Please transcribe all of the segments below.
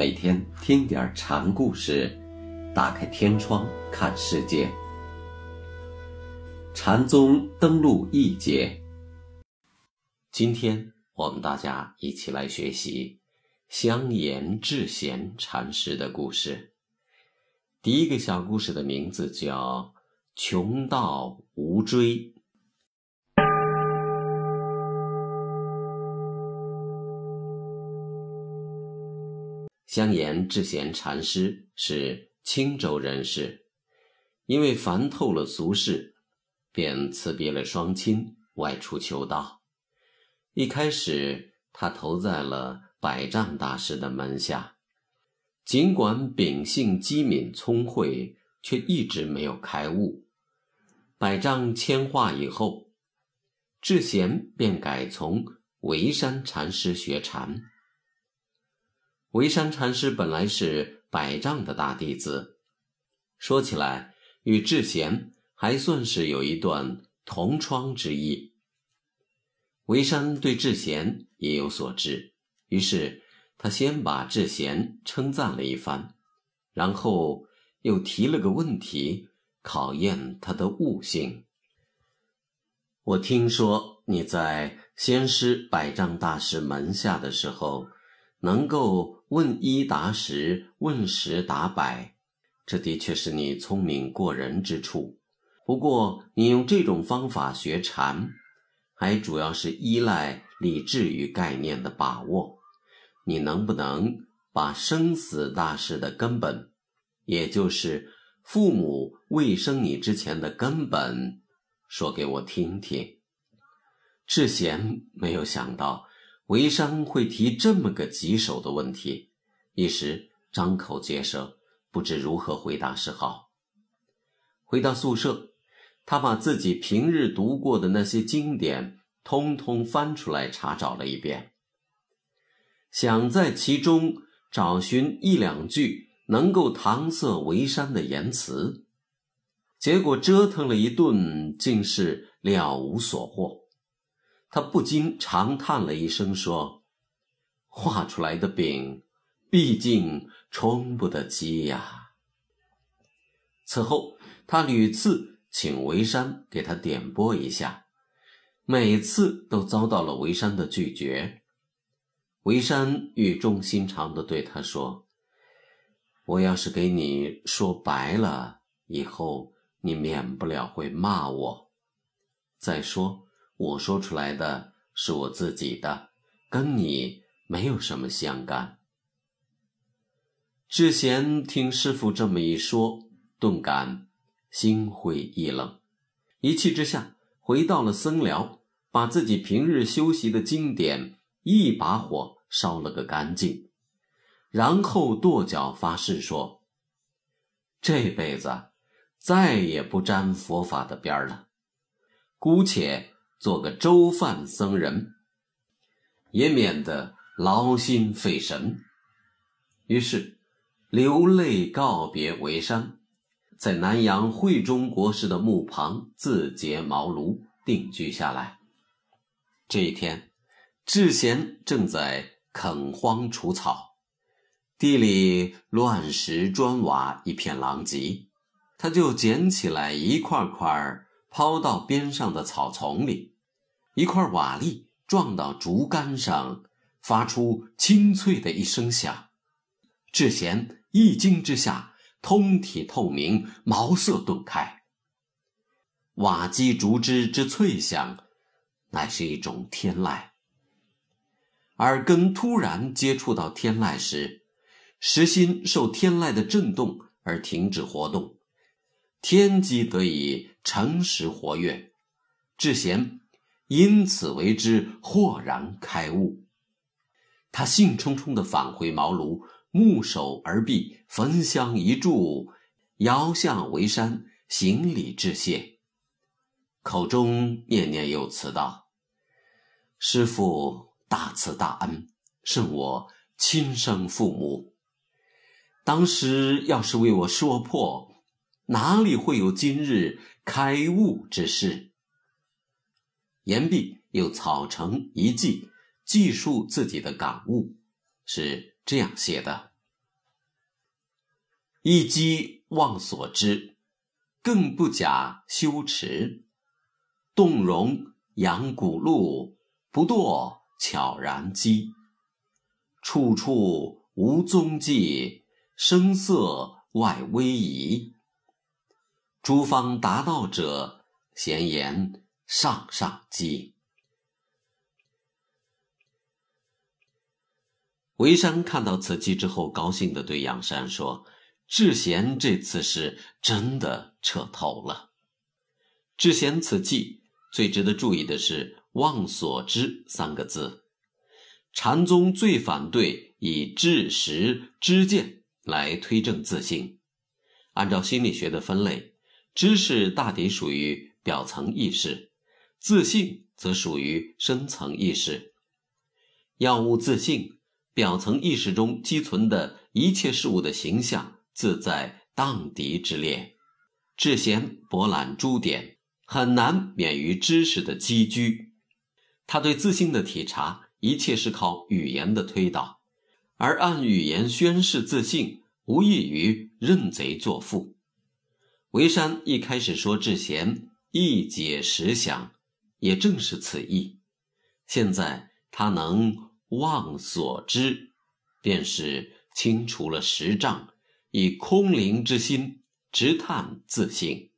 每天听点禅故事，打开天窗看世界。禅宗登陆一节，今天我们大家一起来学习香严智贤禅师的故事。第一个小故事的名字叫穷道无追。香严智贤禅师是青州人士，因为烦透了俗世，便辞别了双亲，外出求道。一开始他投在了百丈大师的门下，尽管秉性机敏聪慧，却一直没有开悟。百丈迁化以后，智贤便改从维山禅师学禅。维山禅师本来是百丈的大弟子，说起来与智贤还算是有一段同窗之谊。维山对智贤也有所知，于是他先把智贤称赞了一番，然后又提了个问题考验他的悟性。我听说你在先师百丈大师门下的时候，能够问一答十，问十答百，这的确是你聪明过人之处。不过你用这种方法学禅，还主要是依赖理智与概念的把握。你能不能把生死大事的根本，也就是父母未生你之前的根本，说给我听听。智贤没有想到维山会提这么个棘手的问题，一时张口结舌，不知如何回答是好。回到宿舍，他把自己平日读过的那些经典通通翻出来查找了一遍，想在其中找寻一两句能够搪塞维山的言辞，结果折腾了一顿，竟是了无所获。他不禁长叹了一声说，画出来的饼毕竟充不得饥呀。此后他屡次请维山给他点拨一下，每次都遭到了维山的拒绝。维山语重心长地对他说，我要是给你说白了，以后你免不了会骂我。再说我说出来的是我自己的，跟你没有什么相干。智贤听师父这么一说，顿感心灰意冷，一气之下回到了僧寮，把自己平日修习的经典一把火烧了个干净，然后跺脚发誓说，这辈子再也不沾佛法的边了，姑且做个粥饭僧人，也免得劳心费神。于是流泪告别维山，在南阳慧中国师的墓旁自结茅庐，定居下来。这一天，智贤正在垦荒除草，地里乱石砖瓦一片狼藉，他就捡起来一块块抛到边上的草丛里，一块瓦砾撞到竹竿上，发出清脆的一声响。智贤一惊之下，通体透明，茅塞顿开。瓦基竹枝之脆响，乃是一种天籁。耳根突然接触到天籁时，实心受天籁的震动而停止活动，天机得以诚实活跃。智贤因此为之豁然开悟。他兴冲冲地返回茅庐，目守而闭，焚香一炷，遥向维山行礼致谢，口中念念有词道，师父大慈大恩，甚我亲生父母，当时要是为我说破，哪里会有今日开悟之事。言毕，又草成一记，记述自己的感悟，是这样写的：一机忘所知，更不假修持。动容扬古路，不堕悄然机。处处无踪迹，声色外微移。诸方达道者，闲言上上机。维山看到此记之后，高兴地对杨山说：“智贤这次是真的彻头了。”智贤此记最值得注意的是“忘所知”三个字。禅宗最反对以知识、知见来推证自性。按照心理学的分类，知识大抵属于表层意识，自性则属于深层意识。要悟自性，表层意识中积存的一切事物的形象，自在荡涤之列。智贤博览诸典，很难免于知识的积聚。他对自性的体察，一切是靠语言的推导，而按语言宣示自性，无异于认贼作父。维山一开始说智贤一解实想，也正是此意。现在他能忘所知，便是清除了十障，以空灵之心直探自性。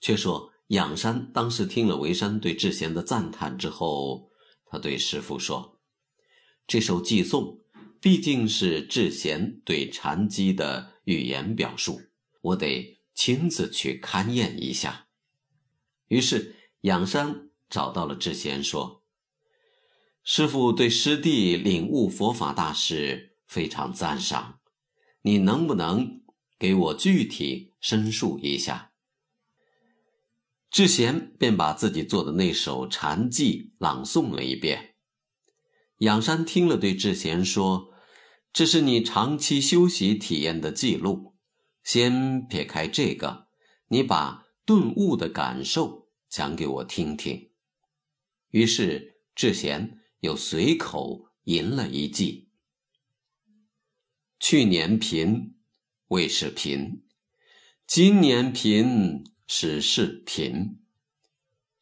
却说仰山当时听了维山对智贤的赞叹之后，他对师父说：“这首寄颂毕竟是智贤对禅机的语言表述，我得亲自去勘验一下。”于是仰山找到了智贤说：“师父对师弟领悟佛法大事非常赞赏，你能不能给我具体申述一下？”智贤便把自己做的那首禅记朗诵了一遍。仰山听了对智贤说：“这是你长期修习体验的记录，先撇开这个，你把顿悟的感受讲给我听听。”于是智贤又随口吟了一记：“去年贫未是贫，今年贫始是贫。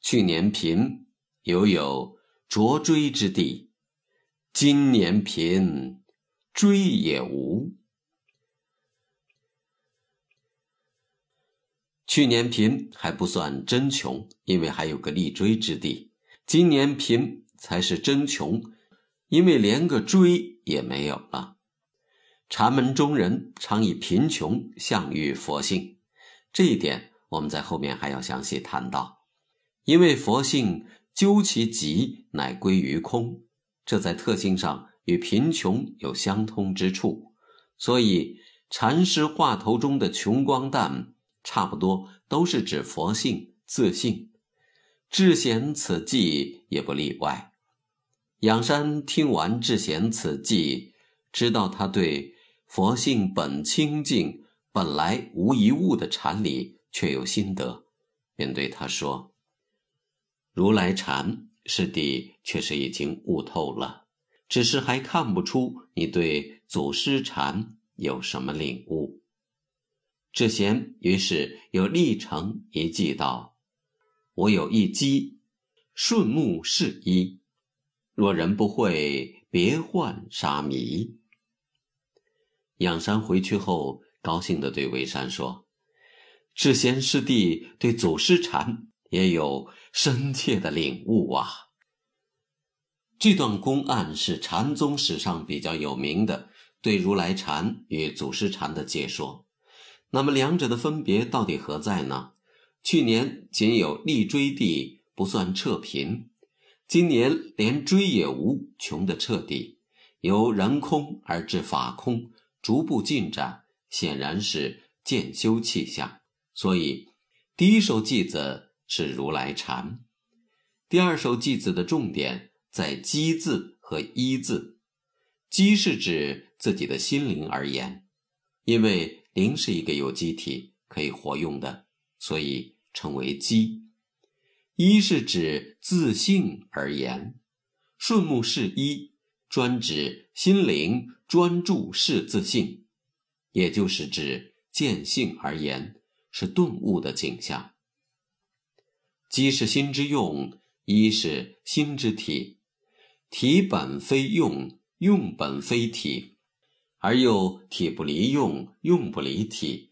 去年贫犹有着追之地，今年贫追也无。去年贫还不算真穷，因为还有个立锥之地；今年贫才是真穷，因为连个锥也没有了。”禅门中人常以贫穷相喻佛性，这一点我们在后面还要详细谈到。因为佛性究其极，乃归于空，这在特性上与贫穷有相通之处，所以禅师话头中的穷光蛋，差不多都是指佛性、自性。智贤此记也不例外。仰山听完智贤此记，知道他对佛性本清净，本来无一物的禅理却有心得，便对他说：“如来禅，师弟确实已经悟透了，只是还看不出你对祖师禅有什么领悟。”智贤于是又历程一记道：“我有一机，顺目是一。若人不会，别患沙弥。”仰山回去后，高兴地对维山说：“智贤师弟对祖师禅也有深切的领悟啊。”这段公案是禅宗史上比较有名的对如来禅与祖师禅的解说。那么两者的分别到底何在呢？去年仅有立锥地，不算彻贫；今年连锥也无，穷得彻底。由人空而至法空，逐步进展，显然是渐修气象。所以第一首偈子是如来禅，第二首偈子的重点在机字和一字。机是指自己的心灵而言，因为灵是一个有机体，可以活用的，所以称为机。一是指自性而言，顺目是一，专指心灵专注是自性。也就是指见性而言，是顿悟的景象。机是心之用，一是心之体，体本非用，用本非体，而又体不离用，用不离体，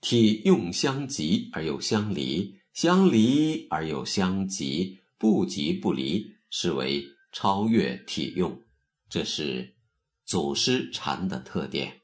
体用相即而又相离，相离而又相即，不即不离，是为超越体用。这是祖师禅的特点。